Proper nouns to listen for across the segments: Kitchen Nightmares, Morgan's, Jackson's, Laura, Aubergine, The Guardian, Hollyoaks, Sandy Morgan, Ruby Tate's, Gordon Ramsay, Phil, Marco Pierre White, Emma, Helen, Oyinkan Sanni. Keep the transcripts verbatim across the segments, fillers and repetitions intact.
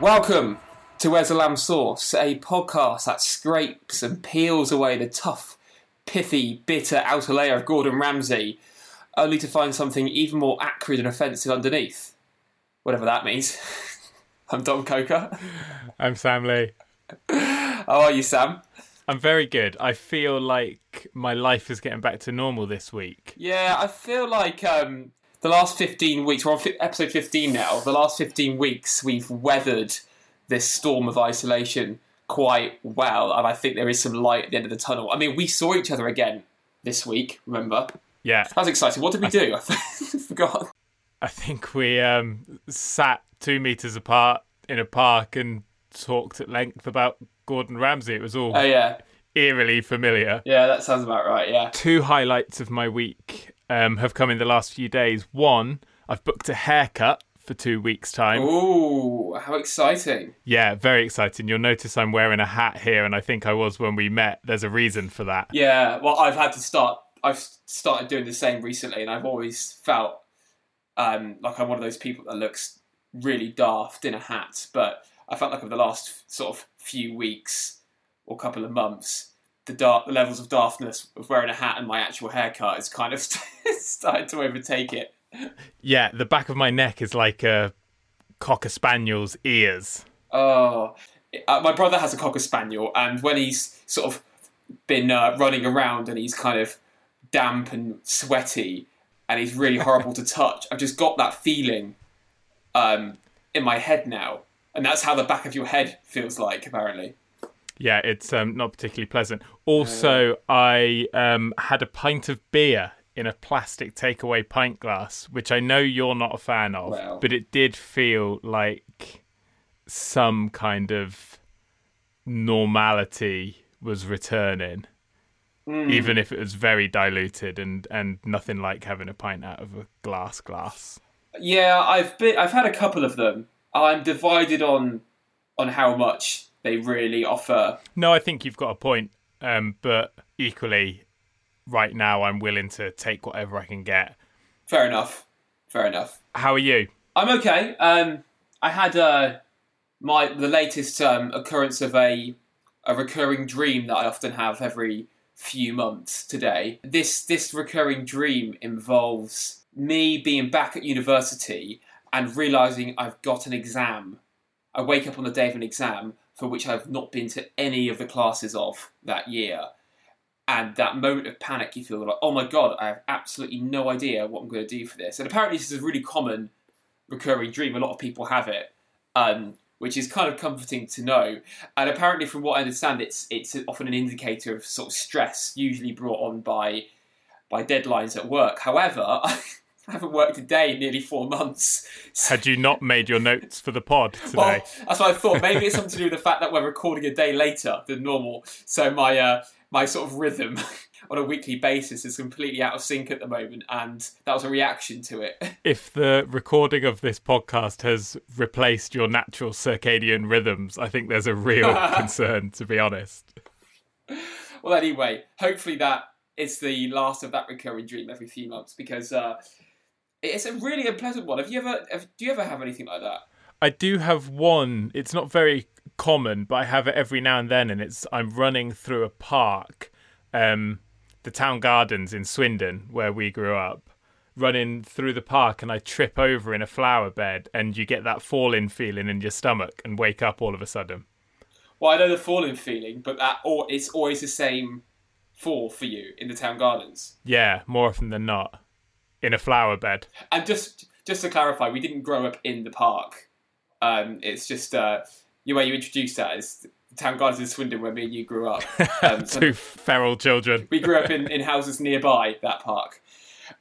Welcome to Where's the Lamb Sauce, a podcast that scrapes and peels away the tough, pithy, bitter outer layer of Gordon Ramsay, only to find something even more acrid and offensive underneath. Whatever that means. I'm Dom Coker. I'm Sam Lee. How are you, Sam? I'm very good. I feel like my life is getting back to normal this week. Yeah, I feel like... Um, The last fifteen weeks, we're on episode fifteen now, the last fifteen weeks we've weathered this storm of isolation quite well, and I think there is some light at the end of the tunnel. I mean, we saw each other again this week, remember? Yeah. That was exciting. What did we I do? Th- I forgot. I think we um, sat two metres apart in a park and talked at length about Gordon Ramsay. It was all oh, yeah. eerily familiar. Yeah, that sounds about right, yeah. Two highlights of my week... Um, have come in the last few days. One, I've booked a haircut for two weeks' time. Ooh, how exciting. Yeah, very exciting. You'll notice I'm wearing a hat here, and I think I was when we met. There's a reason for that. Yeah, well, I've had to start... I've started doing the same recently, and I've always felt um, like I'm one of those people that looks really daft in a hat, but I felt like over the last sort of few weeks or couple of months... The, dark, the levels of daftness of wearing a hat and my actual haircut has kind of started to overtake it. Yeah, the back of my neck is like a Cocker Spaniel's ears. Oh, uh, my brother has a Cocker Spaniel, and when he's sort of been uh, running around and he's kind of damp and sweaty and he's really horrible to touch, I've just got that feeling um, in my head now. And that's how the back of your head feels like, apparently. Yeah, it's um, not particularly pleasant. Also, I um, had a pint of beer in a plastic takeaway pint glass, which I know you're not a fan of, well, but it did feel like some kind of normality was returning, mm. even if it was very diluted and, and nothing like having a pint out of a glass glass. Yeah, I've been, I've had a couple of them. I'm divided on on how much... they really offer. No, I think you've got a point, um, but equally, right now I'm willing to take whatever I can get. Fair enough. Fair enough. How are you? I'm okay. Um, I had uh, my the latest um, occurrence of a a recurring dream that I often have every few months today. This this recurring dream involves me being back at university and realising I've got an exam. I wake up on the day of an exam for which I've not been to any of the classes of that year. And that moment of panic, you feel like, oh my God, I have absolutely no idea what I'm going to do for this. And apparently this is a really common recurring dream. A lot of people have it, um, which is kind of comforting to know. And apparently, from what I understand, it's it's often an indicator of sort of stress, usually brought on by, by deadlines at work. However... I haven't worked a day in nearly four months. So. Had you not made your notes for the pod today? Well, that's what I thought. Maybe it's something to do with the fact that we're recording a day later than normal. So my uh, my sort of rhythm on a weekly basis is completely out of sync at the moment. And that was a reaction to it. If the recording of this podcast has replaced your natural circadian rhythms, I think there's a real concern, to be honest. Well, anyway, hopefully that is the last of that recurring dream every few months, because... Uh, It's a really unpleasant one. Have you ever? Have, do you ever have anything like that? I do have one. It's not very common, but I have it every now and then. And it's I'm running through a park, um, the town gardens in Swindon, where we grew up, running through the park, and I trip over in a flower bed, and you get that fall-in feeling in your stomach, and wake up all of a sudden. Well, I know the fall-in feeling, but that or it's always the same fall for you in the town gardens. Yeah, more often than not. In a flower bed. And just just to clarify, we didn't grow up in the park. Um, it's just uh, the way you introduced that is the town gardens in Swindon where me and you grew up. Um, Two so feral children. We grew up in, in houses nearby that park.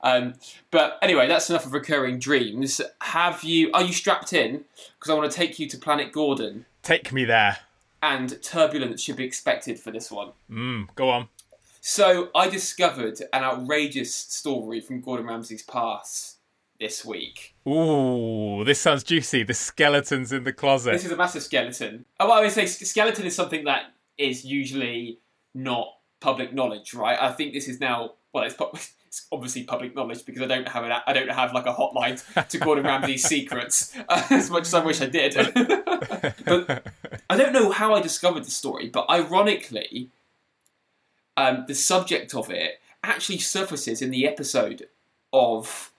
Um, but anyway, that's enough of recurring dreams. Have you? Are you strapped in? Because I want to take you to Planet Gordon. Take me there. And turbulence should be expected for this one. Mm, go on. So I discovered an outrageous story from Gordon Ramsay's past this week. Ooh, this sounds juicy. The skeleton's in the closet. This is a massive skeleton. Oh, well, I would say skeleton is something that is usually not public knowledge, right? I think this is now... Well, it's, it's obviously public knowledge because I don't have an, I don't have like a hotline to Gordon Ramsay's secrets uh, as much as I wish I did. But I don't know how I discovered the story, but ironically, um, the subject of it actually surfaces in the episode of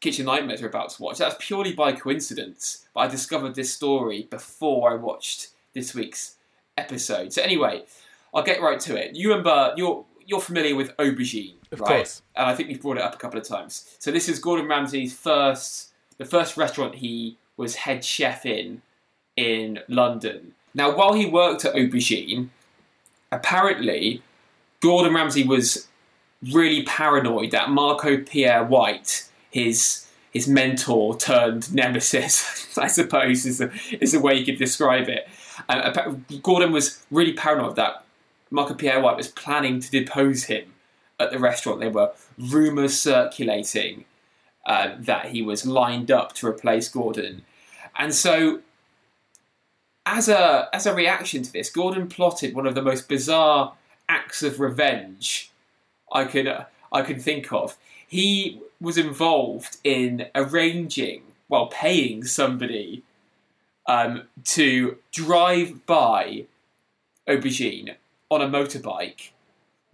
Kitchen Nightmares we're about to watch. That's purely by coincidence, but I discovered this story before I watched this week's episode. So anyway, I'll get right to it. You remember, you're you're familiar with Aubergine, right? Of course. And I think we've brought it up a couple of times. So this is Gordon Ramsay's first, the first restaurant he was head chef in, in London. Now, while he worked at Aubergine, apparently Gordon Ramsay was really paranoid that Marco Pierre White, his his mentor turned nemesis, I suppose is the, is the way you could describe it. Um, Gordon was really paranoid that Marco Pierre White was planning to depose him at the restaurant. There were rumours circulating uh, that he was lined up to replace Gordon. And so as a as a reaction to this, Gordon plotted one of the most bizarre acts of revenge I could, uh, I could think of. He was involved in arranging, well, paying somebody um, to drive by Aubergine on a motorbike,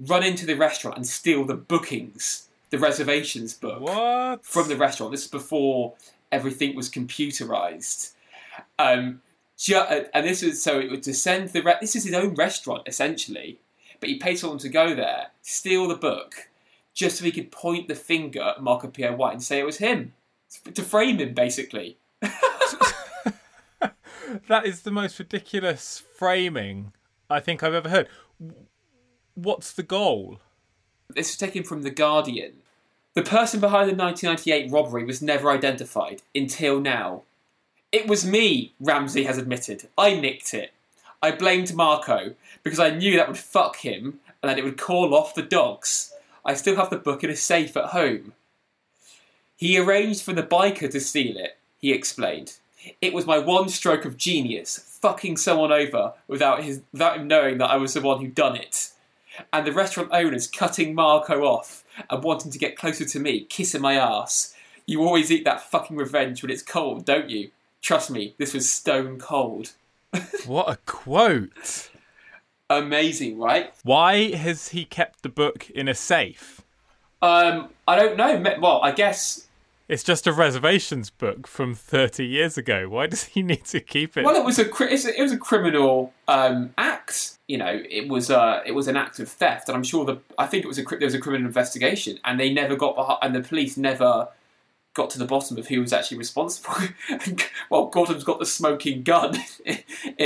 run into the restaurant and steal the bookings, the reservations book what? from the restaurant. This is before everything was computerized. Um, ju- and this was so it would descend the... Re- this is his own restaurant, essentially. But he paid someone to go there, steal the book, just so he could point the finger at Marco Pierre White and say it was him. To frame him, basically. That is the most ridiculous framing I think I've ever heard. What's the goal? This is taken from The Guardian. The person behind the nineteen ninety-eight robbery was never identified until now. It was me, Ramsay has admitted. I nicked it. I blamed Marco because I knew that would fuck him and that it would call off the dogs. I still have the book in a safe at home. He arranged for the biker to steal it, he explained. It was my one stroke of genius, fucking someone over without his, without him knowing that I was the one who done it. And the restaurant owners cutting Marco off and wanting to get closer to me, kissing my ass. You always eat that fucking revenge when it's cold, don't you? Trust me, this was stone cold. What a quote. Amazing, right? Why has he kept the book in a safe? Um, I don't know. Well, I guess... It's just a reservations book from thirty years ago. Why does he need to keep it? Well, it was a it was a criminal um, act. You know, it was uh, it was an act of theft, and I'm sure the I think it was a there was a criminal investigation, and they never got behind, and the police never got to the bottom of who was actually responsible. Well, Gordon's got the smoking gun in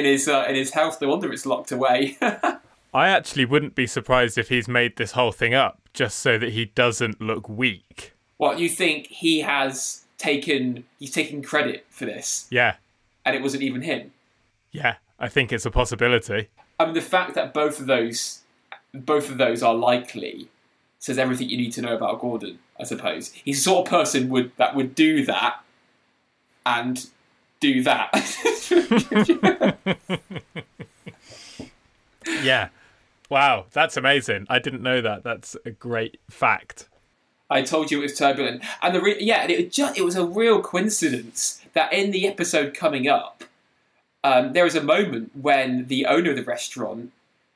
his uh, in his house. No wonder it's locked away. I actually wouldn't be surprised if he's made this whole thing up just so that he doesn't look weak. Well, you think he has taken, he's taking credit for this. Yeah. And it wasn't even him. Yeah, I think it's a possibility. I mean, the fact that both of those, both of those are likely says everything you need to know about Gordon, I suppose. He's the sort of person would that would do that and do that. Yeah. Wow, that's amazing. I didn't know that. That's a great fact. I told you it was turbulent. And the re- yeah, and it, just, it was a real coincidence that in the episode coming up, um, there is a moment when the owner of the restaurant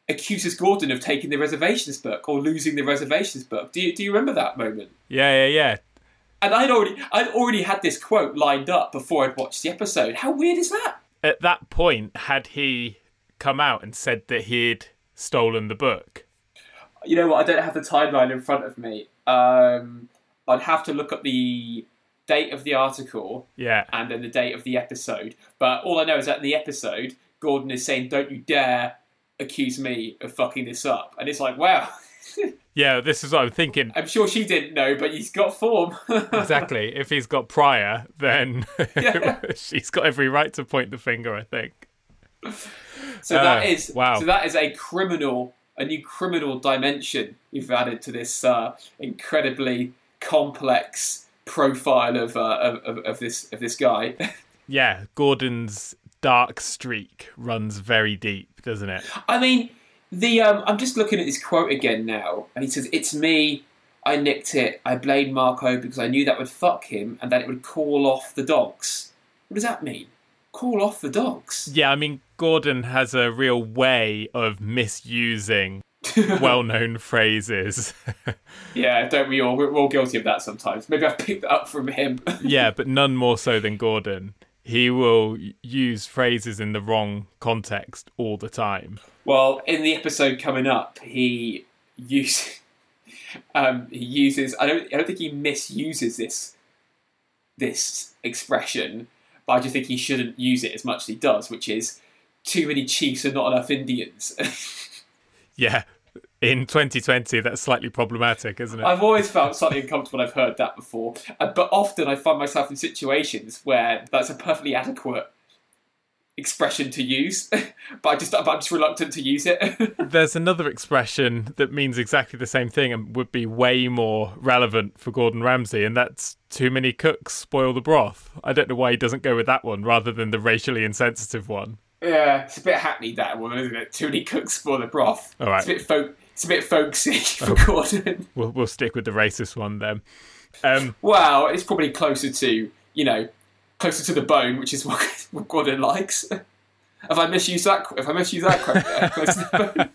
accuses Gordon of taking the reservations book or losing the reservations book. Do you, do you remember that moment? Yeah, yeah, yeah. And I'd already, I'd already had this quote lined up before I'd watched the episode. How weird is that? At that point, had he come out and said that he'd stolen the book? You know what? I don't have the timeline in front of me. Um, I'd have to look up the date of the article, yeah, and then the date of the episode. But all I know is that in the episode, Gordon is saying, "Don't you dare accuse me of fucking this up," and it's like, wow. Yeah, this is what I'm thinking. I'm sure she didn't know, but he's got form. Exactly. If he's got prior, then yeah. She's got every right to point the finger, I think. So uh, that is wow. So that is a criminal. A new criminal dimension you've added to this uh, incredibly complex profile of, uh, of of this of this guy. Yeah, Gordon's dark streak runs very deep, doesn't it? I mean, the um, I'm just looking at this quote again now, and he says, "It's me. I nicked it. I blamed Marco because I knew that would fuck him and that it would call off the dogs. What does that mean? Call off the dogs? Yeah, I mean, Gordon has a real way of misusing well-known phrases. Yeah, don't we all? We're all guilty of that sometimes. Maybe I've picked that up from him. Yeah, but none more so than Gordon. He will use phrases in the wrong context all the time. Well, in the episode coming up, he uses... Um, he uses. I don't. I don't think he misuses this this expression, but I just think he shouldn't use it as much as he does, which is too many chiefs and not enough Indians. Yeah, in twenty twenty, that's slightly problematic, isn't it? I've always felt slightly uncomfortable when I've heard that before, uh, but often I find myself in situations where that's a perfectly adequate expression to use, but I just, I'm just reluctant to use it. There's another expression that means exactly the same thing and would be way more relevant for Gordon Ramsay, and that's too many cooks spoil the broth. I don't know why he doesn't go with that one rather than the racially insensitive one. Yeah, it's a bit hackneyed, that one, isn't it? Too many cooks spoil the broth. All right. It's a bit, fo- it's a bit folksy for oh. Gordon. We'll, we'll stick with the racist one then. Um, well, it's probably closer to, you know, closer to the bone, which is what Gordon likes. If I misuse that, if I misuse that quote, yeah, close to the bone.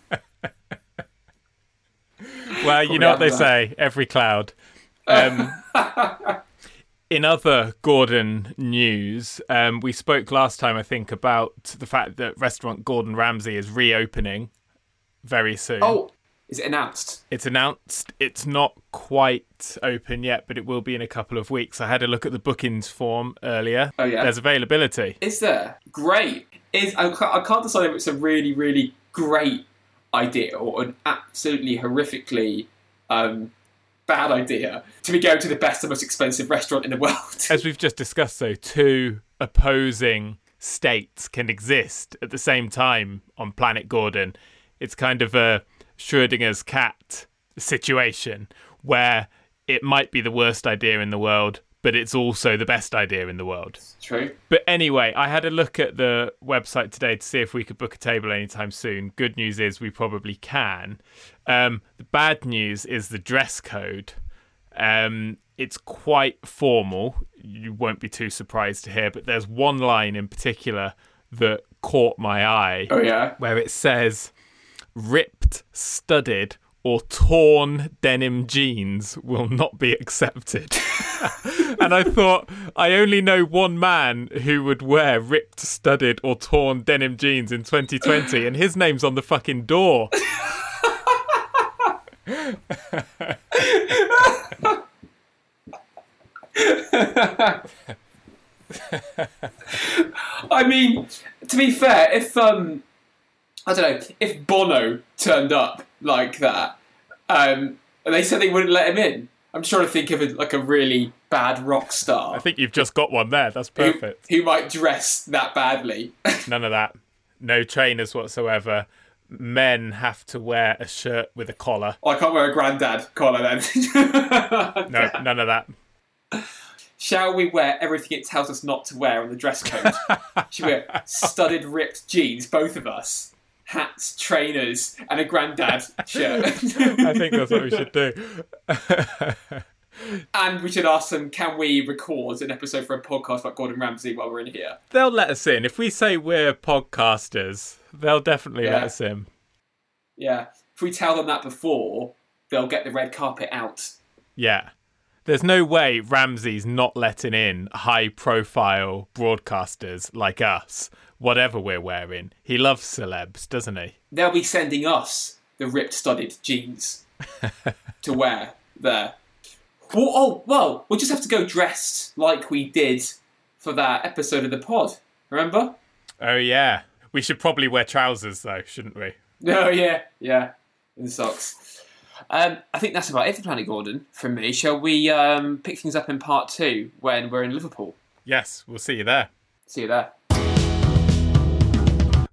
Well, you know what they that. say: every cloud. Um, in other Gordon news, um, we spoke last time, I think, about the fact that restaurant Gordon Ramsay is reopening very soon. Oh, is it announced? It's announced. It's not quite open yet, but it will be in a couple of weeks. I had a look at the bookings form earlier. Oh, yeah. There's availability. Is there? Great. Is I can't decide if it's a really, really great idea or an absolutely horrifically um, bad idea to be going to the best and most expensive restaurant in the world. As we've just discussed, though, two opposing states can exist at the same time on Planet Gordon. It's kind of a Schrodinger's cat situation where it might be the worst idea in the world, but it's also the best idea in the world. True. But anyway, I had a look at the website today to see if we could book a table anytime soon. Good news is we probably can. Um, the bad news is the dress code. Um, it's quite formal. You won't be too surprised to hear, but there's one line in particular that caught my eye. Oh, yeah? Where it says... ripped, studded, or torn denim jeans will not be accepted. And I thought, I only know one man who would wear ripped, studded, or torn denim jeans in twenty twenty, and his name's on the fucking door. I mean, to be fair, if um I don't know, if Bono turned up like that, um, and they said they wouldn't let him in. I'm trying to think of a, like a really bad rock star. I think you've just got one there. That's perfect. Who, who might dress that badly. None of that. No trainers whatsoever. Men have to wear a shirt with a collar. Oh, I can't wear a granddad collar then. No, none of that. Shall we wear everything it tells us not to wear on the dress code? Should we wear studded, ripped jeans, both of us? Hats, trainers, and a granddad shirt. I think that's what we should do. And we should ask them, can we record an episode for a podcast about Gordon Ramsay while we're in here? They'll let us in. If we say we're podcasters, they'll definitely yeah. let us in. Yeah. If we tell them that before, they'll get the red carpet out. Yeah. There's no way Ramsay's not letting in high-profile broadcasters like us, whatever we're wearing. He loves celebs, doesn't he? They'll be sending us the ripped, studded jeans to wear there. Well, oh, well, we'll just have to go dressed like we did for that episode of the pod, remember? Oh, yeah. We should probably wear trousers, though, shouldn't we? Oh, yeah, yeah, and socks. Um, I think that's about it for Planet Gordon from me. Shall we um, pick things up in part two when we're in Liverpool? Yes, we'll see you there. See you there.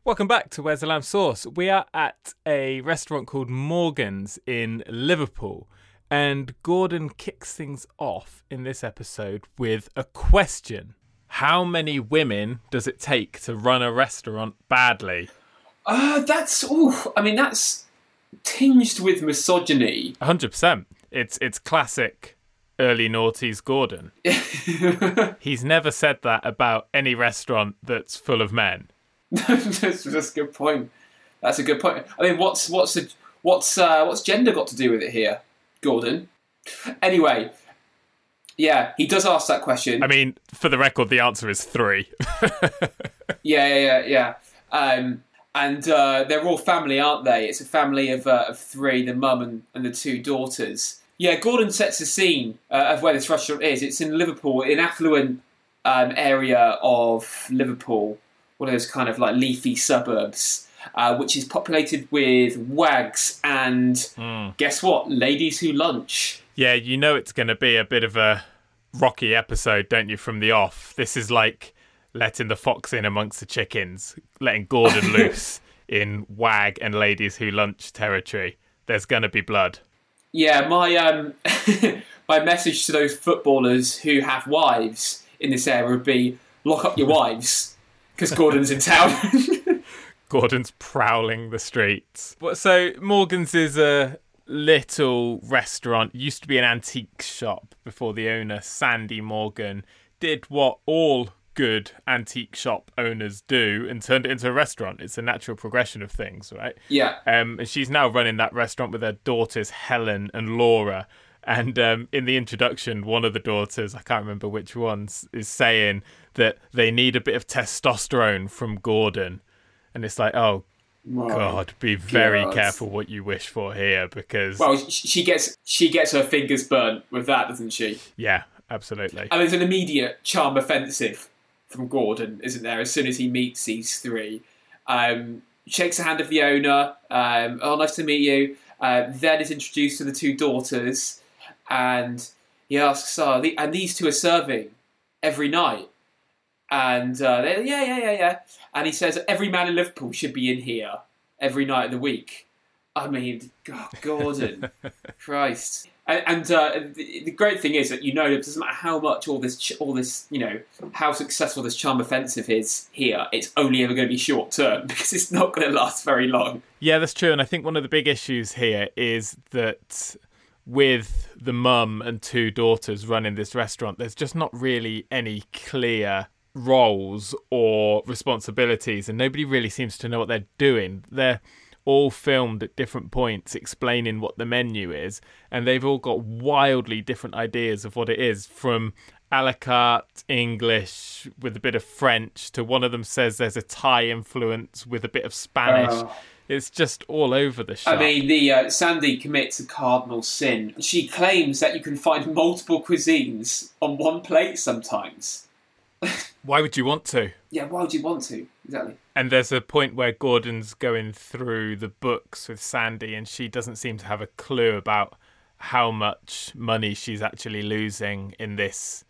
Welcome back to Where's the Lamb Sauce? We are at a restaurant called Morgan's in Liverpool, and Gordon kicks things off in this episode with a question. How many women does it take to run a restaurant badly? Uh, that's... Ooh, I mean, that's... tinged with misogyny. one hundred percent. It's it's classic early noughties Gordon. He's never said that about any restaurant that's full of men. that's, that's a good point. That's a good point. I mean, what's what's the, what's uh, what's gender got to do with it here, Gordon? Anyway, yeah, he does ask that question. I mean, for the record, the answer is three. yeah, yeah, yeah. Um, and uh, they're all family, aren't they? It's a family of uh, of three: the mum and, and the two daughters. Yeah, Gordon sets the scene uh, of where this restaurant is. It's in Liverpool, in affluent um, area of Liverpool, one of those kind of like leafy suburbs. Uh, which is populated with wags and, mm. guess what, ladies who lunch. Yeah, you know it's going to be a bit of a rocky episode, don't you, from the off. This is like letting the fox in amongst the chickens, letting Gordon loose in wag and ladies who lunch territory. There's going to be blood. Yeah, my um, my message to those footballers who have wives in this area would be, lock up your wives, because Gordon's in town. Gordon's prowling the streets. So Morgan's is a little restaurant, used to be an antique shop before the owner, Sandy Morgan, did what all good antique shop owners do and turned it into a restaurant. It's a natural progression of things, right? Yeah. Um, and she's now running that restaurant with her daughters, Helen and Laura. And um, in the introduction, one of the daughters, I can't remember which one, is saying that they need a bit of testosterone from Gordon. And it's like, oh, oh God, be very God. careful what you wish for here, because... Well, she gets she gets her fingers burnt with that, doesn't she? Yeah, absolutely. And there's an immediate charm offensive from Gordon, isn't there, as soon as he meets these three. Um, shakes the hand of the owner. Um, oh, nice to meet you. Uh, then is introduced to the two daughters. And he asks, oh, the, and these two are serving every night. And uh, they, yeah, yeah, yeah, yeah. And he says every man in Liverpool should be in here every night of the week. I mean, God, Gordon, Christ. And, and uh, the, the great thing is that, you know, it doesn't matter how much all this, ch- all this, you know, how successful this charm offensive is here. It's only ever going to be short term because it's not going to last very long. Yeah, that's true. And I think one of the big issues here is that with the mum and two daughters running this restaurant, there's just not really any clear roles or responsibilities, and nobody really seems to know what they're doing. They're all filmed at different points explaining what the menu is, and they've all got wildly different ideas of what it is, from a la carte English with a bit of French to one of them says there's a Thai influence with a bit of Spanish. Uh, it's just all over the shop. I mean, the uh, Sandy commits a cardinal sin. She claims that you can find multiple cuisines on one plate sometimes. Why would you want to? Yeah, why would you want to? Exactly. And there's a point where Gordon's going through the books with Sandy and she doesn't seem to have a clue about how much money she's actually losing in this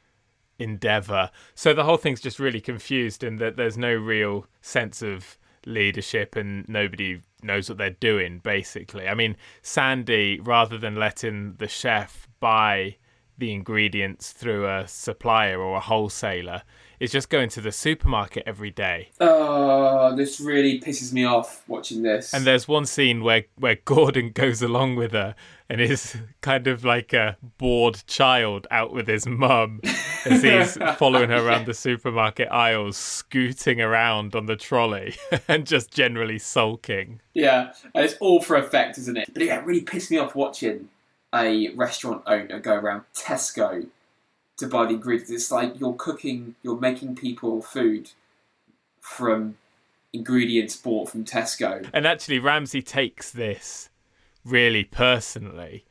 endeavour. So the whole thing's just really confused in that there's no real sense of leadership and nobody knows what they're doing, basically. I mean, Sandy, rather than letting the chef buy the ingredients through a supplier or a wholesaler, is just going to the supermarket every day. Oh, this really pisses me off watching this. And there's one scene where, where Gordon goes along with her and is kind of like a bored child out with his mum as he's following her around the supermarket aisles, scooting around on the trolley and just generally sulking. Yeah, and it's all for effect, isn't it? But yeah, it really pissed me off watching a restaurant owner go around Tesco to buy the ingredients. It's like you're cooking, you're making people food from ingredients bought from Tesco. And actually, Ramsay takes this really personally,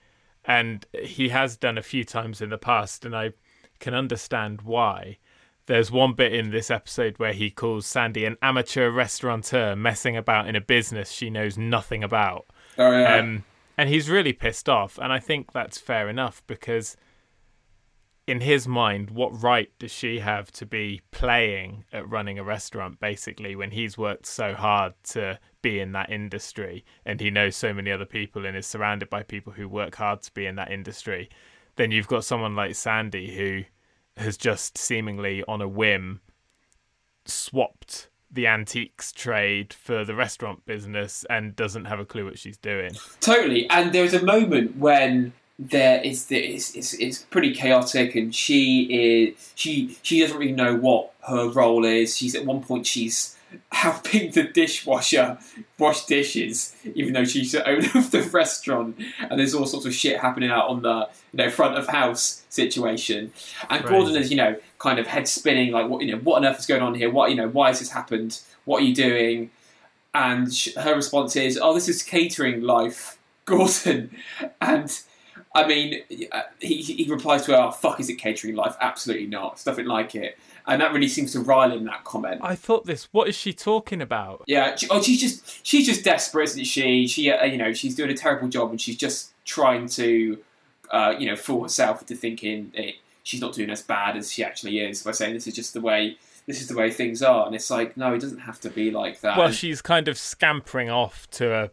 and he has done a few times in the past, and I can understand why. There's one bit in this episode where he calls Sandy an amateur restaurateur messing about in a business she knows nothing about. Oh, yeah. Um, And he's really pissed off, and I think that's fair enough, because in his mind, what right does she have to be playing at running a restaurant, basically, when he's worked so hard to be in that industry, and he knows so many other people and is surrounded by people who work hard to be in that industry? Then you've got someone like Sandy who has just seemingly on a whim swapped the antiques trade for the restaurant business and doesn't have a clue what she's doing. Totally. And there's a moment when there is this it's, it's pretty chaotic, and she is she she doesn't really know what her role is. She's at one point she's helping the dishwasher wash dishes, even though she's the owner of the restaurant, and there's all sorts of shit happening out on the you know front of house situation. And right. Gordon is you know kind of head spinning, like what you know what on earth is going on here? What you know why has this happened? What are you doing? And sh- her response is, "Oh, this is catering life, Gordon," and. I mean, he he replies to her, oh, fuck, is it catering life? Absolutely not. Stuff it like it. And that really seems to rile him, that comment. I thought this, what is she talking about? Yeah, she, oh, she's just she's just desperate, isn't she? She, uh, you know, she's doing a terrible job, and she's just trying to, uh, you know, fool herself into thinking it, she's not doing as bad as she actually is by saying this is just the way... This is the way things are. And it's like, no, it doesn't have to be like that. Well, she's kind of scampering off to a...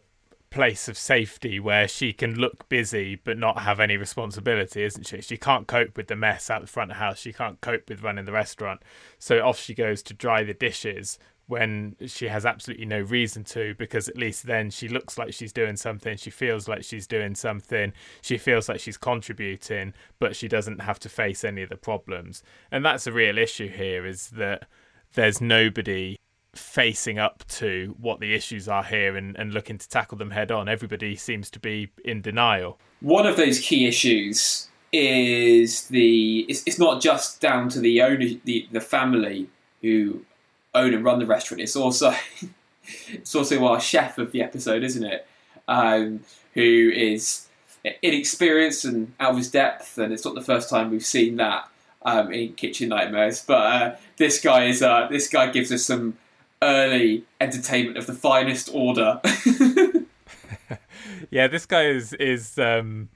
place of safety where she can look busy but not have any responsibility, isn't she? She can't cope with the mess out the front of the house. She can't cope with running the restaurant. So off she goes to dry the dishes when she has absolutely no reason to, because at least then she looks like she's doing something. She feels like she's doing something. She feels like she's contributing, but she doesn't have to face any of the problems. And that's a real issue here, is that there's nobody facing up to what the issues are here and, and looking to tackle them head on. Everybody seems to be in denial. One of those key issues is the it's, it's not just down to the owner, the, the family who own and run the restaurant. It's also it's also our chef of the episode, isn't it? Um, who is inexperienced and out of his depth, and it's not the first time we've seen that um, in Kitchen Nightmares. But uh, this guy is uh, this guy gives us some early entertainment of the finest order. Yeah, this guy is is um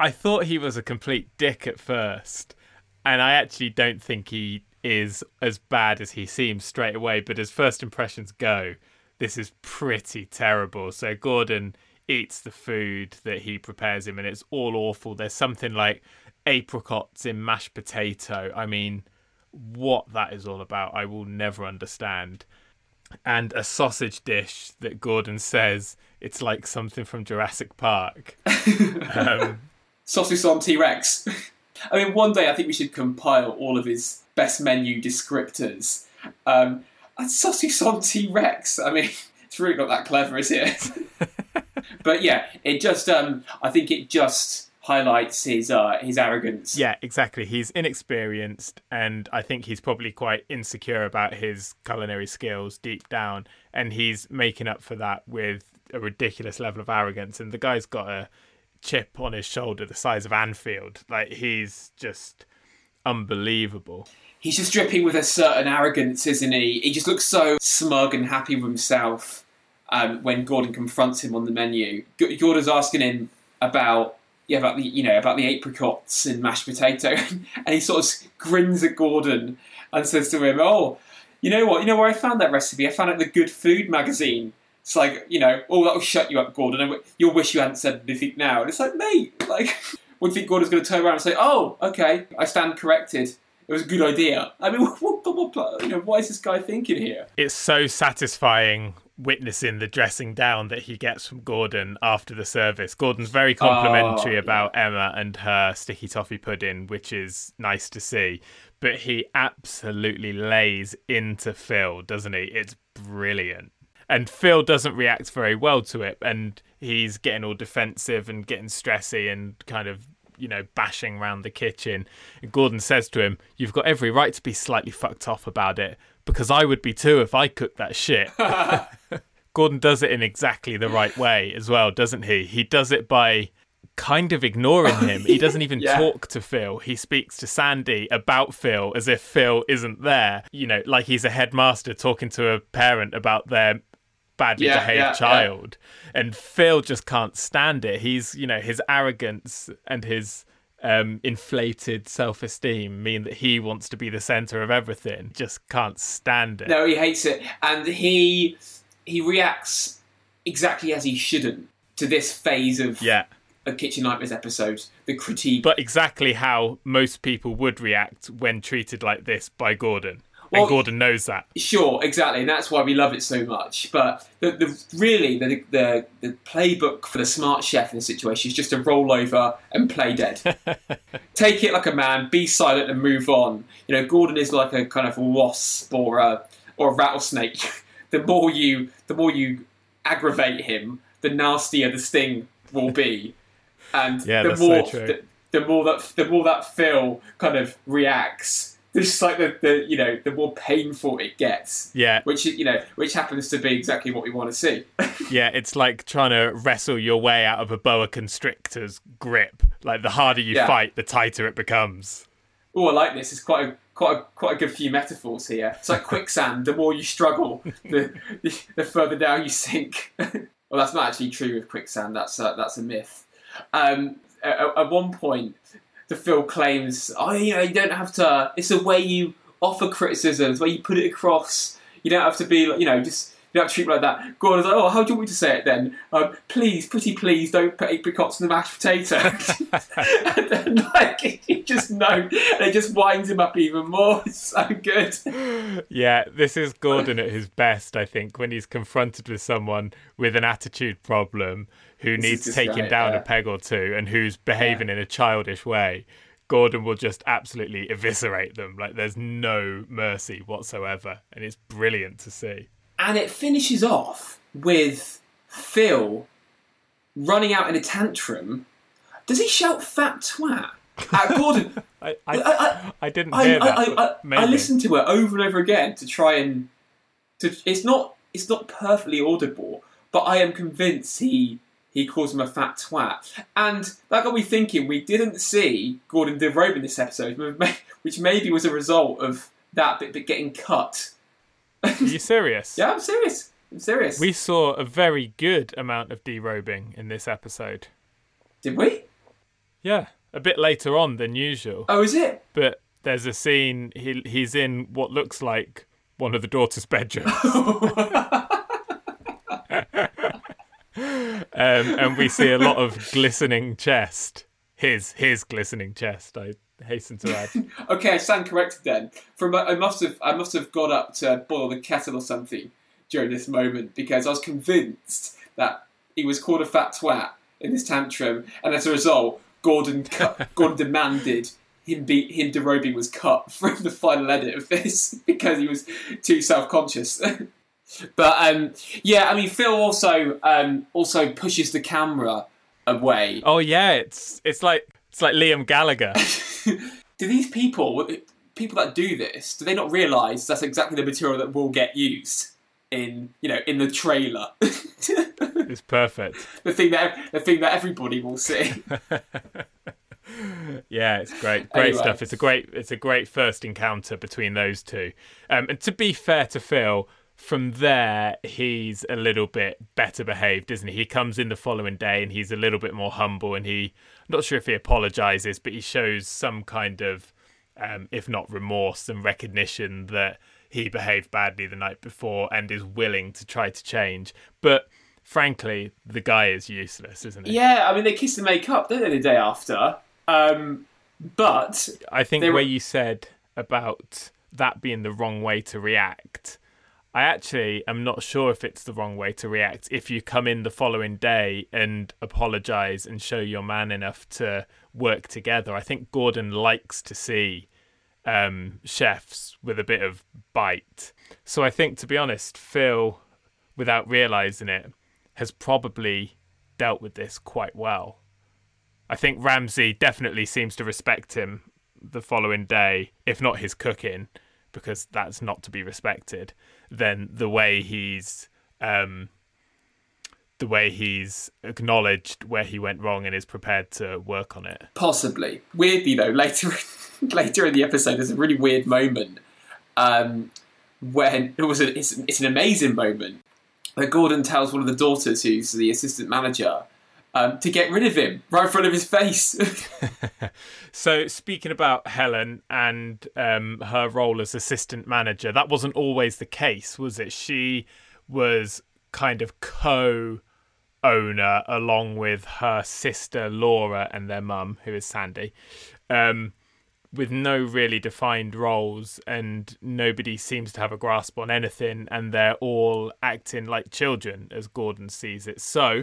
I thought he was a complete dick at first, and I actually don't think he is as bad as he seems straight away, but as first impressions go, this is pretty terrible. So Gordon eats the food that he prepares him, and it's all awful. There's something like apricots in mashed potato. I mean, what that is all about, I will never understand. And a sausage dish that Gordon says it's like something from Jurassic Park. um, Sausage on T-Rex. I mean, one day I think we should compile all of his best menu descriptors. Um, sausage on T-Rex. I mean, it's really not that clever, is it? But yeah, it just, um, I think it just... highlights his uh, his arrogance. Yeah, exactly. He's inexperienced, and I think he's probably quite insecure about his culinary skills deep down, and he's making up for that with a ridiculous level of arrogance. And the guy's got a chip on his shoulder the size of Anfield. Like, he's just unbelievable. He's just dripping with a certain arrogance, isn't he? He just looks so smug and happy with himself um, when Gordon confronts him on the menu. G- Gordon's asking him about Yeah, about the you know about the apricots and mashed potato, and he sort of grins at Gordon and says to him, "Oh, you know what? You know where I found that recipe? I found it in the Good Food magazine." It's like, you know, oh, that'll shut you up, Gordon. You'll wish you hadn't said anything now. And it's like, mate, like, would you think Gordon's going to turn around and say, "Oh, okay, I stand corrected. It was a good idea"? I mean, what, what, what, what, you know, what is this guy thinking here? It's so satisfying witnessing the dressing down that he gets from Gordon after the service. Gordon's very complimentary oh, about yeah. Emma and her sticky toffee pudding, which is nice to see. But he absolutely lays into Phil, doesn't he? It's brilliant. And Phil doesn't react very well to it, and he's getting all defensive and getting stressy and kind of, you know, bashing around the kitchen. And Gordon says to him, "You've got every right to be slightly fucked off about it, because I would be too if I cooked that shit." Gordon does it in exactly the right way as well, doesn't he? He does it by kind of ignoring him. He doesn't even yeah. talk to Phil. He speaks to Sandy about Phil as if Phil isn't there. You know, like he's a headmaster talking to a parent about their badly yeah, behaved yeah, child yeah. And Phil just can't stand it. He's, you know, his arrogance and his um inflated self-esteem mean that he wants to be the center of everything. Just can't stand it. No, he hates it, and he he reacts exactly as he shouldn't to this phase of yeah a Kitchen Nightmares episode, the critique, but exactly how most people would react when treated like this by Gordon. Well, and Gordon knows that. Sure, exactly, and that's why we love it so much. But the, the really, the, the the playbook for the smart chef in the situation is just to roll over and play dead. Take it like a man, be silent and move on. You know, Gordon is like a kind of wasp or a, or a rattlesnake. The more you, the more you aggravate him, the nastier the sting will be. And yeah, the that's more, so true. The, the more that the more that Phil kind of reacts. Just like the, the, you know, the more painful it gets. Yeah. Which, you know, which happens to be exactly what we want to see. Yeah, it's like trying to wrestle your way out of a boa constrictor's grip. Like the harder you yeah. fight, the tighter it becomes. Oh, I like this. It's quite a quite a, quite a good few metaphors here. It's like quicksand. The more you struggle, the the further down you sink. Well, that's not actually true with quicksand. That's a, that's a myth. Um, at, at one point. The Phil claims, oh, you know, you don't have to, it's the way you offer criticism, the way you put it across. You don't have to be, you know, just, you don't have to treat me like that. Gordon's like, oh, how do you want me to say it then? Um, please, pretty please, don't put apricots in the mashed potato. And then, like, you just know, and it just winds him up even more. It's so good. Yeah, this is Gordon at his best, I think, when he's confronted with someone with an attitude problem who this needs taking right, down yeah. a peg or two and who's behaving yeah. in a childish way, Gordon will just absolutely eviscerate them. Like, there's no mercy whatsoever. And it's brilliant to see. And it finishes off with Phil running out in a tantrum. Does he shout fat twat at Gordon? I, I, I, I didn't hear I, that. I, I, I, I listened to it over and over again to try and... to. It's not, it's not perfectly audible, but I am convinced he... He calls him a fat twat. And that got me thinking, we didn't see Gordon DeRobe in this episode, which maybe was a result of that bit, bit getting cut. Are you serious? Yeah, I'm serious. I'm serious. We saw a very good amount of derobing in this episode. Did we? Yeah, a bit later on than usual. Oh, is it? But there's a scene, he, he's in what looks like one of the daughter's bedrooms. Um, and we see a lot of glistening chest. His his glistening chest, I hasten to add. Okay, I stand corrected then. From I must have I must have got up to boil the kettle or something during this moment, because I was convinced that he was called a fat twat in this tantrum, and as a result, Gordon cut, Gordon demanded him be him DeRoby was cut from the final edit of this because he was too self-conscious. But um, yeah, I mean, Phil also um, also pushes the camera away. Oh yeah, it's it's like it's like Liam Gallagher. Do these people people that do this, do they not realise that's exactly the material that will get used in you know in the trailer? It's perfect. The thing that the thing that everybody will see. Yeah, it's great, great anyway. Stuff. It's a great it's a great first encounter between those two. Um, and to be fair to Phil. From there, he's a little bit better behaved, isn't he? He comes in the following day and he's a little bit more humble and he, I'm not sure if he apologises, but he shows some kind of, um, if not remorse and recognition that he behaved badly the night before and is willing to try to change. But frankly, the guy is useless, isn't he? Yeah, I mean, they kiss and make up, don't they, the day after? Um, but... I think where were... you said about that being the wrong way to react... I actually am not sure if it's the wrong way to react if you come in the following day and apologise and show your man enough to work together. I think Gordon likes to see um, chefs with a bit of bite. So I think, to be honest, Phil, without realising it, has probably dealt with this quite well. I think Ramsay definitely seems to respect him the following day, if not his cooking, because that's not to be respected. Then the way he's um, the way he's acknowledged where he went wrong and is prepared to work on it. Possibly. Weirdly though, later later in the episode, there's a really weird moment um, when it was a, it's, it's an amazing moment where Gordon tells one of the daughters, who's the assistant manager, um, to get rid of him right in front of his face. So speaking about Helen and um, her role as assistant manager, that wasn't always the case, was it? She was kind of co-owner along with her sister Laura and their mum, who is Sandy, um, with no really defined roles, and nobody seems to have a grasp on anything, and they're all acting like children, as Gordon sees it. So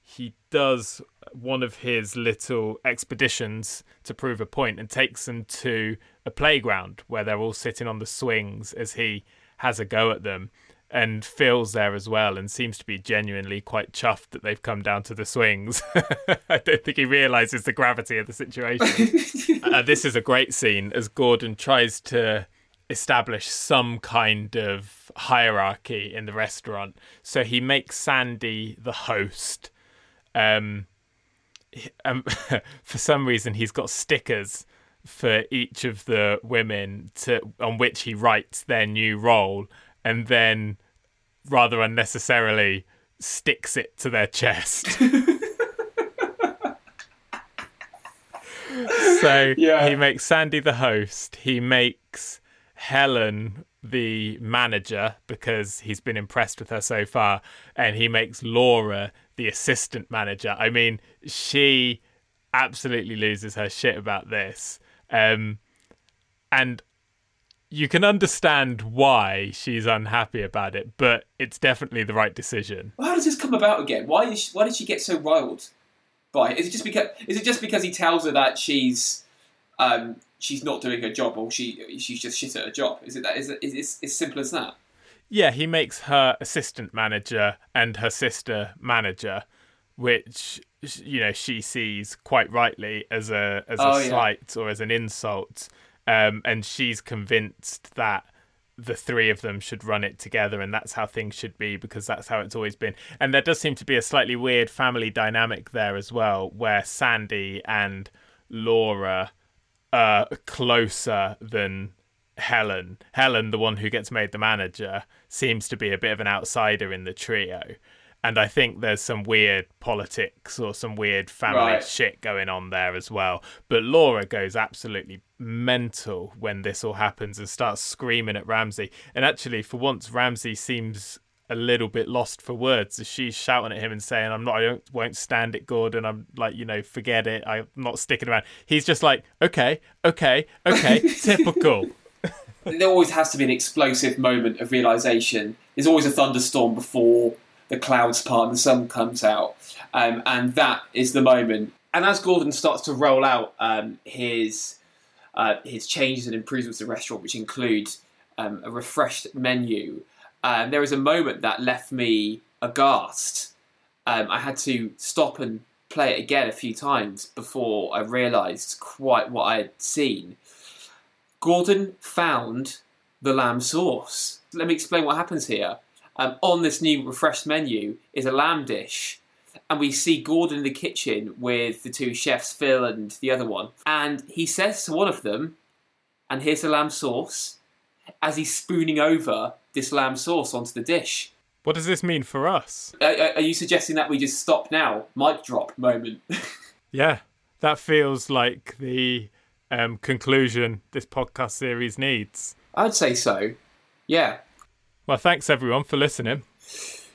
he does one of his little expeditions to prove a point and takes them to a playground where they're all sitting on the swings as he has a go at them. And Phil's there as well and seems to be genuinely quite chuffed that they've come down to the swings. I don't think he realises the gravity of the situation. uh, this is a great scene as Gordon tries to establish some kind of hierarchy in the restaurant. So he makes Sandy the host. Um, um, for some reason, he's got stickers for each of the women to, on which he writes their new role, and then rather unnecessarily sticks it to their chest. So yeah. He makes Sandy the host. He makes Helen the manager because he's been impressed with her so far. And he makes Laura the assistant manager. I mean, she absolutely loses her shit about this. Um, and... You can understand why she's unhappy about it, but it's definitely the right decision. Well, how does this come about again? Why is she, why did she get so riled by it? Is it just because is it just because he tells her that she's um, she's not doing her job, or she she's just shit at her job? Is it that is it is as simple as that? Yeah, he makes her assistant manager and her sister manager, which, you know, she sees quite rightly as a as a oh, slight yeah. or as an insult. Um, and she's convinced that the three of them should run it together, and that's how things should be because that's how it's always been. And there does seem to be a slightly weird family dynamic there as well, where Sandy and Laura are closer than Helen. Helen, the one who gets made the manager, seems to be a bit of an outsider in the trio. And I think there's some weird politics or some weird family right. shit going on there as well. But Laura goes absolutely mental when this all happens and starts screaming at Ramsay. And actually, for once, Ramsay seems a little bit lost for words as she's shouting at him and saying, I'm not, I don't, won't stand it, Gordon. I'm like, you know, forget it. I'm not sticking around. He's just like, okay, okay, okay, typical. There always has to be an explosive moment of realisation. There's always a thunderstorm before the clouds part and the sun comes out, um, and that is the moment. And as Gordon starts to roll out um, his uh, his changes and improvements to the restaurant, which include um, a refreshed menu, um, there is a moment that left me aghast. Um, I had to stop and play it again a few times before I realised quite what I had seen. Gordon found the lamb sauce. Let me explain what happens here. Um, on this new refreshed menu is a lamb dish, and we see Gordon in the kitchen with the two chefs, Phil and the other one, and he says to one of them, and here's the lamb sauce, as he's spooning over this lamb sauce onto the dish. What does this mean for us? Uh, are you suggesting that we just stop now? Mic drop moment. Yeah, that feels like the um, conclusion this podcast series needs. I'd say so, yeah. Well, thanks everyone for listening.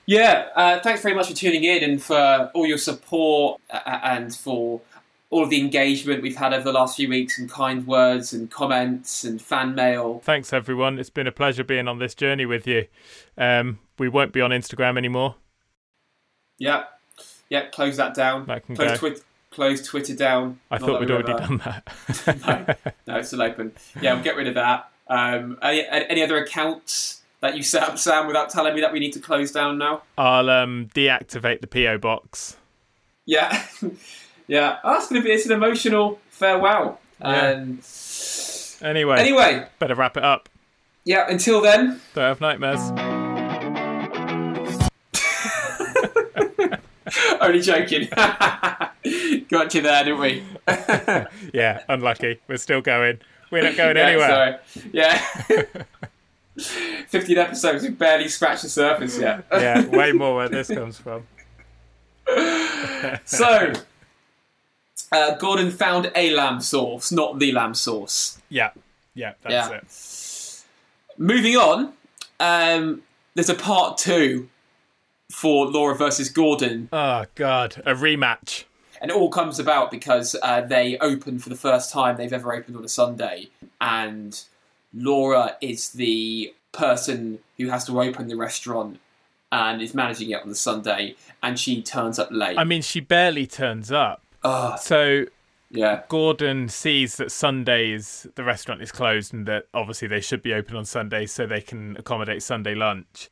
Yeah, uh, thanks very much for tuning in and for all your support and for all of the engagement we've had over the last few weeks and kind words and comments and fan mail. Thanks everyone. It's been a pleasure being on this journey with you. Um, we won't be on Instagram anymore. Yeah, yeah, close that down. That can close go. Twi- close Twitter down. I Not thought we'd already ever. done that. no, no, it's still open. Yeah, we'll get rid of that. Um, any, any other accounts that you set up, Sam, without telling me that we need to close down now? I'll um, deactivate the P O box. Yeah. yeah. Oh, that's going to be it's an emotional farewell. Yeah. Um, anyway. Anyway. Better wrap it up. Yeah, until then. Don't have nightmares. Only joking. Got you there, didn't we? yeah, unlucky. We're still going. We're not going yeah, anywhere. Sorry. Yeah. fifteen episodes, we've barely scratched the surface yet. yeah, way more where this comes from. so, uh, Gordon found a lamb sauce, not the lamb sauce. Yeah, yeah, that's yeah. it. Moving on, um, there's a part two for Laura versus Gordon. Oh, God, a rematch. And it all comes about because uh, they open for the first time they've ever opened on a Sunday. And Laura is the person who has to open the restaurant and is managing it on the Sunday. And she turns up late. I mean, she barely turns up. Uh, so yeah, Gordon sees that Sundays, the restaurant is closed and that obviously they should be open on Sunday so they can accommodate Sunday lunch.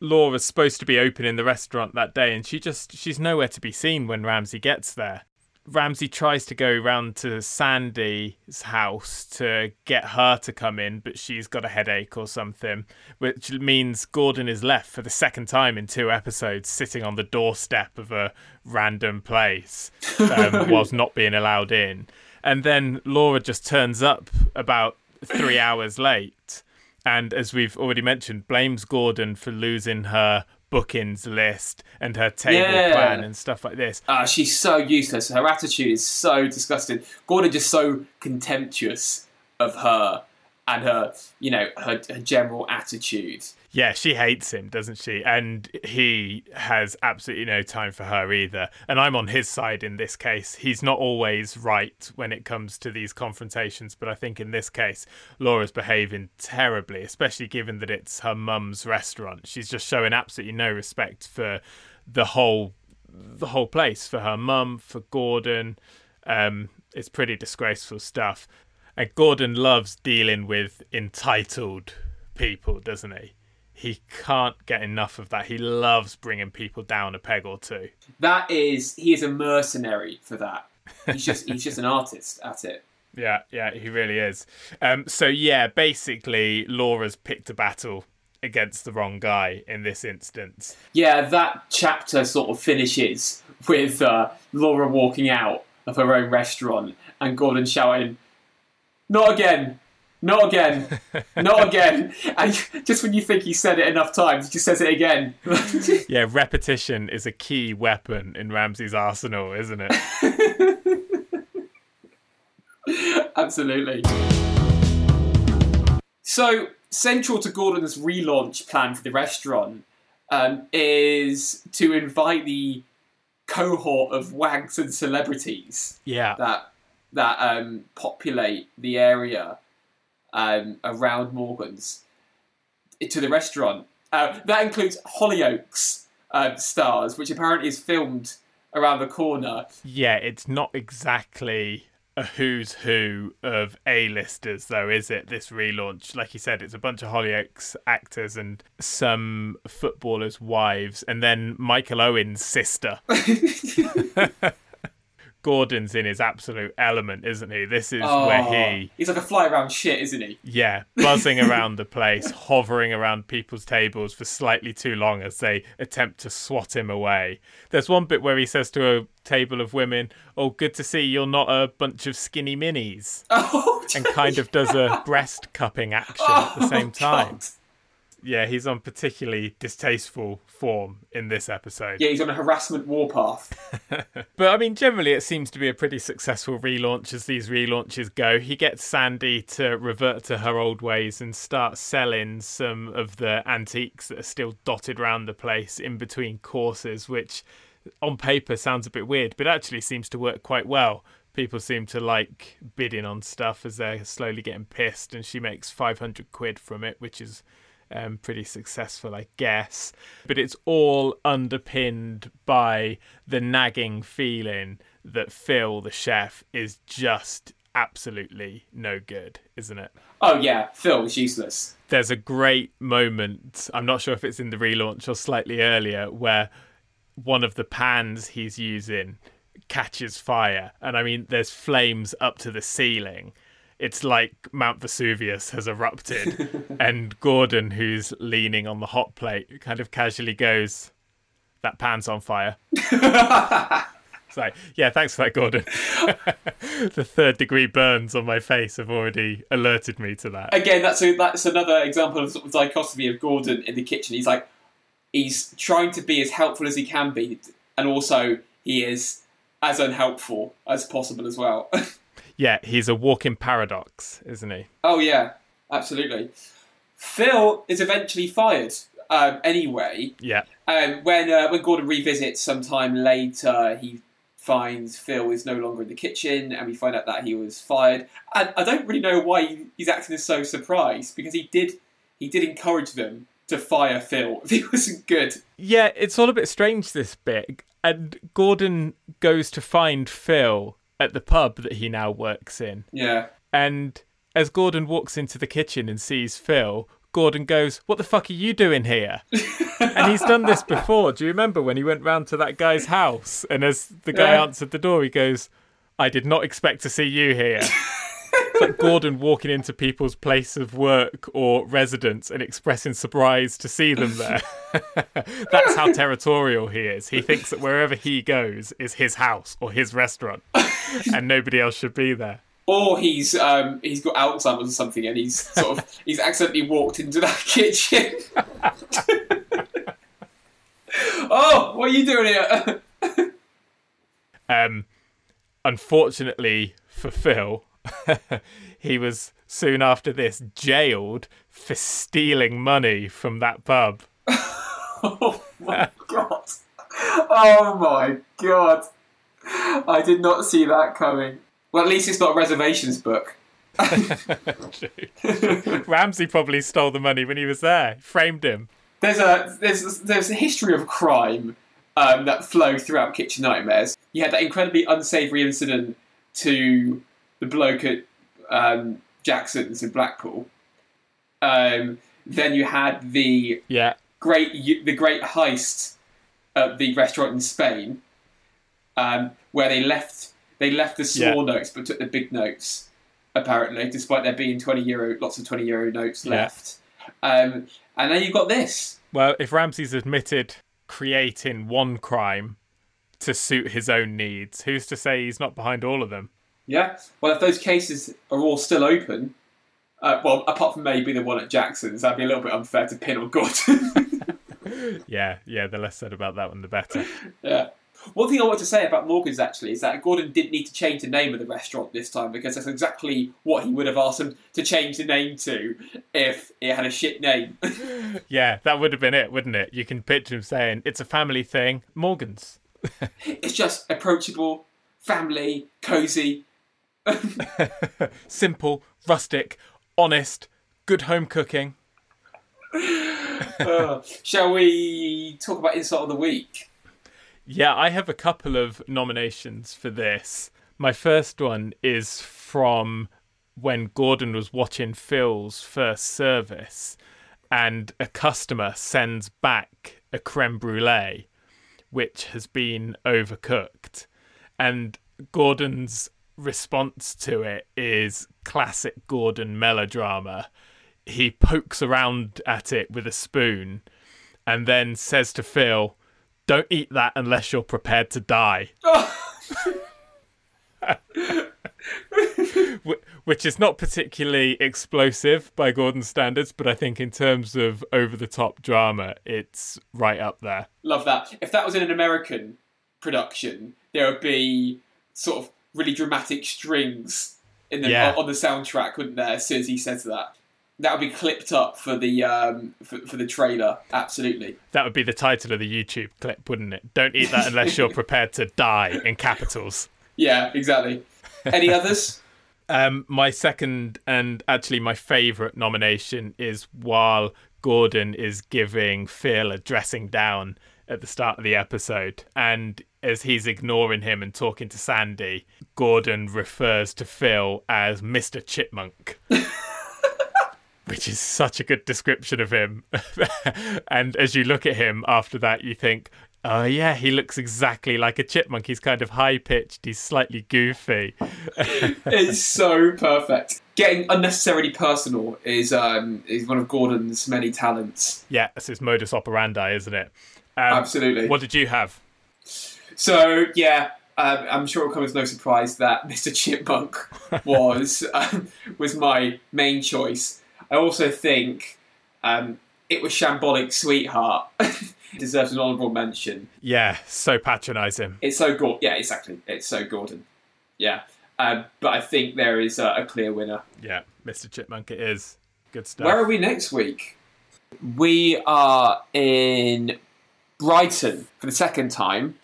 Laura's supposed to be open in the restaurant that day, and she just she's nowhere to be seen when Ramsay gets there. Ramsay tries to go round to Sandy's house to get her to come in, but she's got a headache or something, which means Gordon is left for the second time in two episodes sitting on the doorstep of a random place um, whilst not being allowed in. And then Laura just turns up about three hours late. And as we've already mentioned, blames Gordon for losing her bookings list and her table yeah. plan and stuff like this. Ah, uh, she's so useless. Her attitude is so disgusting. Gordon just so contemptuous of her and her, you know, her, her general attitude. Yeah, she hates him, doesn't she? And he has absolutely no time for her either. And I'm on his side in this case. He's not always right when it comes to these confrontations, but I think in this case, Laura's behaving terribly, especially given that it's her mum's restaurant. She's just showing absolutely no respect for the whole the whole place, for her mum, for Gordon. Um, it's pretty disgraceful stuff. And Gordon loves dealing with entitled people, doesn't he? He can't get enough of that. He loves bringing people down a peg or two. That is, he is a mercenary for that. He's just, he's just an artist at it. Yeah, yeah, he really is. Um, so yeah, basically, Laura's picked a battle against the wrong guy in this instance. Yeah, that chapter sort of finishes with uh, Laura walking out of her own restaurant and Gordon shouting, "Not again. Not again. Not again." And just when you think he said it enough times, he just says it again. Yeah, repetition is a key weapon in Ramsay's arsenal, isn't it? Absolutely. So, central to Gordon's relaunch plan for the restaurant um, is to invite the cohort of wags and celebrities yeah. that that um, populate the area Um, around Morgan's to the restaurant. Uh, that includes Hollyoaks uh, stars, which apparently is filmed around the corner. Yeah, it's not exactly a who's who of A-listers, though, is it? This relaunch, like you said, it's a bunch of Hollyoaks actors and some footballers' wives, and then Michael Owen's sister. Gordon's in his absolute element, isn't he? This is oh, where he... He's like a fly around shit, isn't he? Yeah, buzzing around the place, hovering around people's tables for slightly too long as they attempt to swat him away. There's one bit where he says to a table of women, "Oh, good to see you're not a bunch of skinny minis." Oh, and kind yeah. of does a breast cupping action oh, at the same time. God. Yeah, he's on particularly distasteful form in this episode. Yeah, he's on a harassment warpath. But, I mean, generally it seems to be a pretty successful relaunch as these relaunches go. He gets Sandy to revert to her old ways and start selling some of the antiques that are still dotted around the place in between courses, which on paper sounds a bit weird, but actually seems to work quite well. People seem to like bidding on stuff as they're slowly getting pissed, and she makes five hundred quid from it, which is... Um, pretty successful, I guess. But it's all underpinned by the nagging feeling that Phil, the chef, is just absolutely no good, isn't it? Oh, yeah. Phil is useless. There's a great moment, I'm not sure if it's in the relaunch or slightly earlier, where one of the pans he's using catches fire. And I mean, there's flames up to the ceiling. It's like Mount Vesuvius has erupted. And Gordon, who's leaning on the hot plate, kind of casually goes, "That pan's on fire." It's like, yeah, thanks for that, Gordon. The third degree burns on my face have already alerted me to that. Again, that's a, that's another example of sort of dichotomy of Gordon in the kitchen. He's like, he's trying to be as helpful as he can be. And also he is as unhelpful as possible as well. Yeah, he's a walking paradox, isn't he? Oh, yeah, absolutely. Phil is eventually fired um, anyway. Yeah. Um, when uh, when Gordon revisits sometime later, he finds Phil is no longer in the kitchen, and we find out that he was fired. And I don't really know why he's acting as so surprised, because he did he did encourage them to fire Phil if he wasn't good. Yeah, it's all a bit strange, this bit. And Gordon goes to find Phil at the pub that he now works in. Yeah. And as Gordon walks into the kitchen and sees Phil, Gordon goes, "What the fuck are you doing here?" And he's done this before. Do you remember when he went round to that guy's house? And as the guy yeah. answered the door, he goes, "I did not expect to see you here." It's like Gordon walking into people's place of work or residence and expressing surprise to see them there. That's how territorial he is. He thinks that wherever he goes is his house or his restaurant, and nobody else should be there. Or he's um, he's got Alzheimer's or something, and he's sort of he's accidentally walked into that kitchen. Oh, what are you doing here? um, unfortunately for Phil, he was soon after this jailed for stealing money from that pub. Oh my god! Oh my god! I did not see that coming. Well, at least it's not a reservations book. Ramsay probably stole the money when he was there. Framed him. There's a there's there's a history of crime um, that flowed throughout Kitchen Nightmares. You had that incredibly unsavoury incident to the bloke at um, Jackson's in Blackpool. Um, then you had the yeah. great the great heist at the restaurant in Spain, um, where they left. They left the small yeah. notes but took the big notes, apparently, despite there being twenty euro, lots of twenty euro notes yeah. left. Um, and then you've got this. Well, if Ramsay's admitted creating one crime to suit his own needs, who's to say he's not behind all of them? Yeah. Well, if those cases are all still open, uh, well, apart from maybe the one at Jackson's, that'd be a little bit unfair to pin on Gordon. yeah, yeah, the less said about that one, the better. yeah. One thing I want to say about Morgan's, actually, is that Gordon did need to change the name of the restaurant this time, because that's exactly what he would have asked him to change the name to if it had a shit name. Yeah, that would have been it, wouldn't it? You can picture him saying, "It's a family thing, Morgan's." It's just approachable, family, cosy. Simple, rustic, honest, good home cooking. uh, shall we talk about Insight of the Week? Yeah, I have a couple of nominations for this. My first one is from when Gordon was watching Phil's first service and a customer sends back a creme brulee, which has been overcooked. And Gordon's response to it is classic Gordon melodrama. He pokes around at it with a spoon and then says to Phil, "Don't eat that unless you're prepared to die." Oh. Which is not particularly explosive by Gordon's standards, but I think in terms of over-the-top drama, it's right up there. Love that. If that was in an American production, there would be sort of really dramatic strings in the, yeah. on the soundtrack, wouldn't there, as soon as he says that? That would be clipped up for the um, for, for the trailer, absolutely. That would be the title of the YouTube clip, wouldn't it? "Don't eat that unless you're prepared to die," in capitals. Yeah, exactly. Any others? Um, my second and actually my favourite nomination is while Gordon is giving Phil a dressing down at the start of the episode. And as he's ignoring him and talking to Sandy, Gordon refers to Phil as Mister Chipmunk. Which is such a good description of him. And as you look at him after that, you think, oh yeah, he looks exactly like a chipmunk. He's kind of high-pitched. He's slightly goofy. It's so perfect. Getting unnecessarily personal is um, is one of Gordon's many talents. Yeah, that's his modus operandi, isn't it? Um, Absolutely. What did you have? So, yeah, um, I'm sure it'll come as no surprise that Mister Chipmunk was um, was my main choice. I also think um, It Was Shambolic Sweetheart deserves an honourable mention. Yeah, so patronising. It's so Gordon. Yeah, exactly. It's so Gordon. Yeah. Um, but I think there is a, a clear winner. Yeah, Mister Chipmunk it is. Good stuff. Where are we next week? We are in Brighton for the second time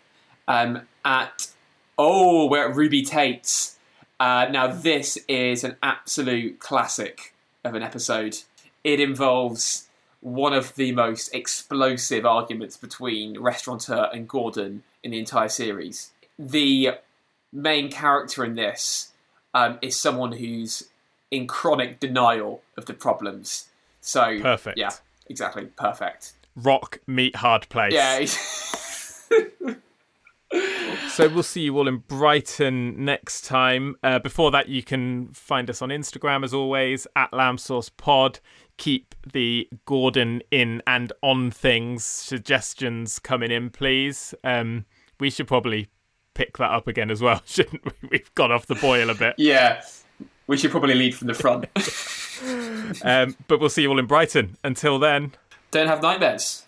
um, at Oh, we're at Ruby Tate's. Uh, now, this is an absolute classic of an episode. It involves one of the most explosive arguments between Restaurateur and Gordon in the entire series. The main character in this um, is someone who's in chronic denial of the problems. So, perfect. Yeah, exactly. Perfect. Rock, meet, hard place. Yeah. So we'll see you all in Brighton next time. Uh, before that, you can find us on Instagram, as always, at LambSaucePod. Keep the Gordon in and on things. Suggestions coming in, please. Um, we should probably pick that up again as well, shouldn't we? We've gone off the boil a bit. Yeah, we should probably lead from the front. um, but we'll see you all in Brighton. Until then. Don't have nightmares.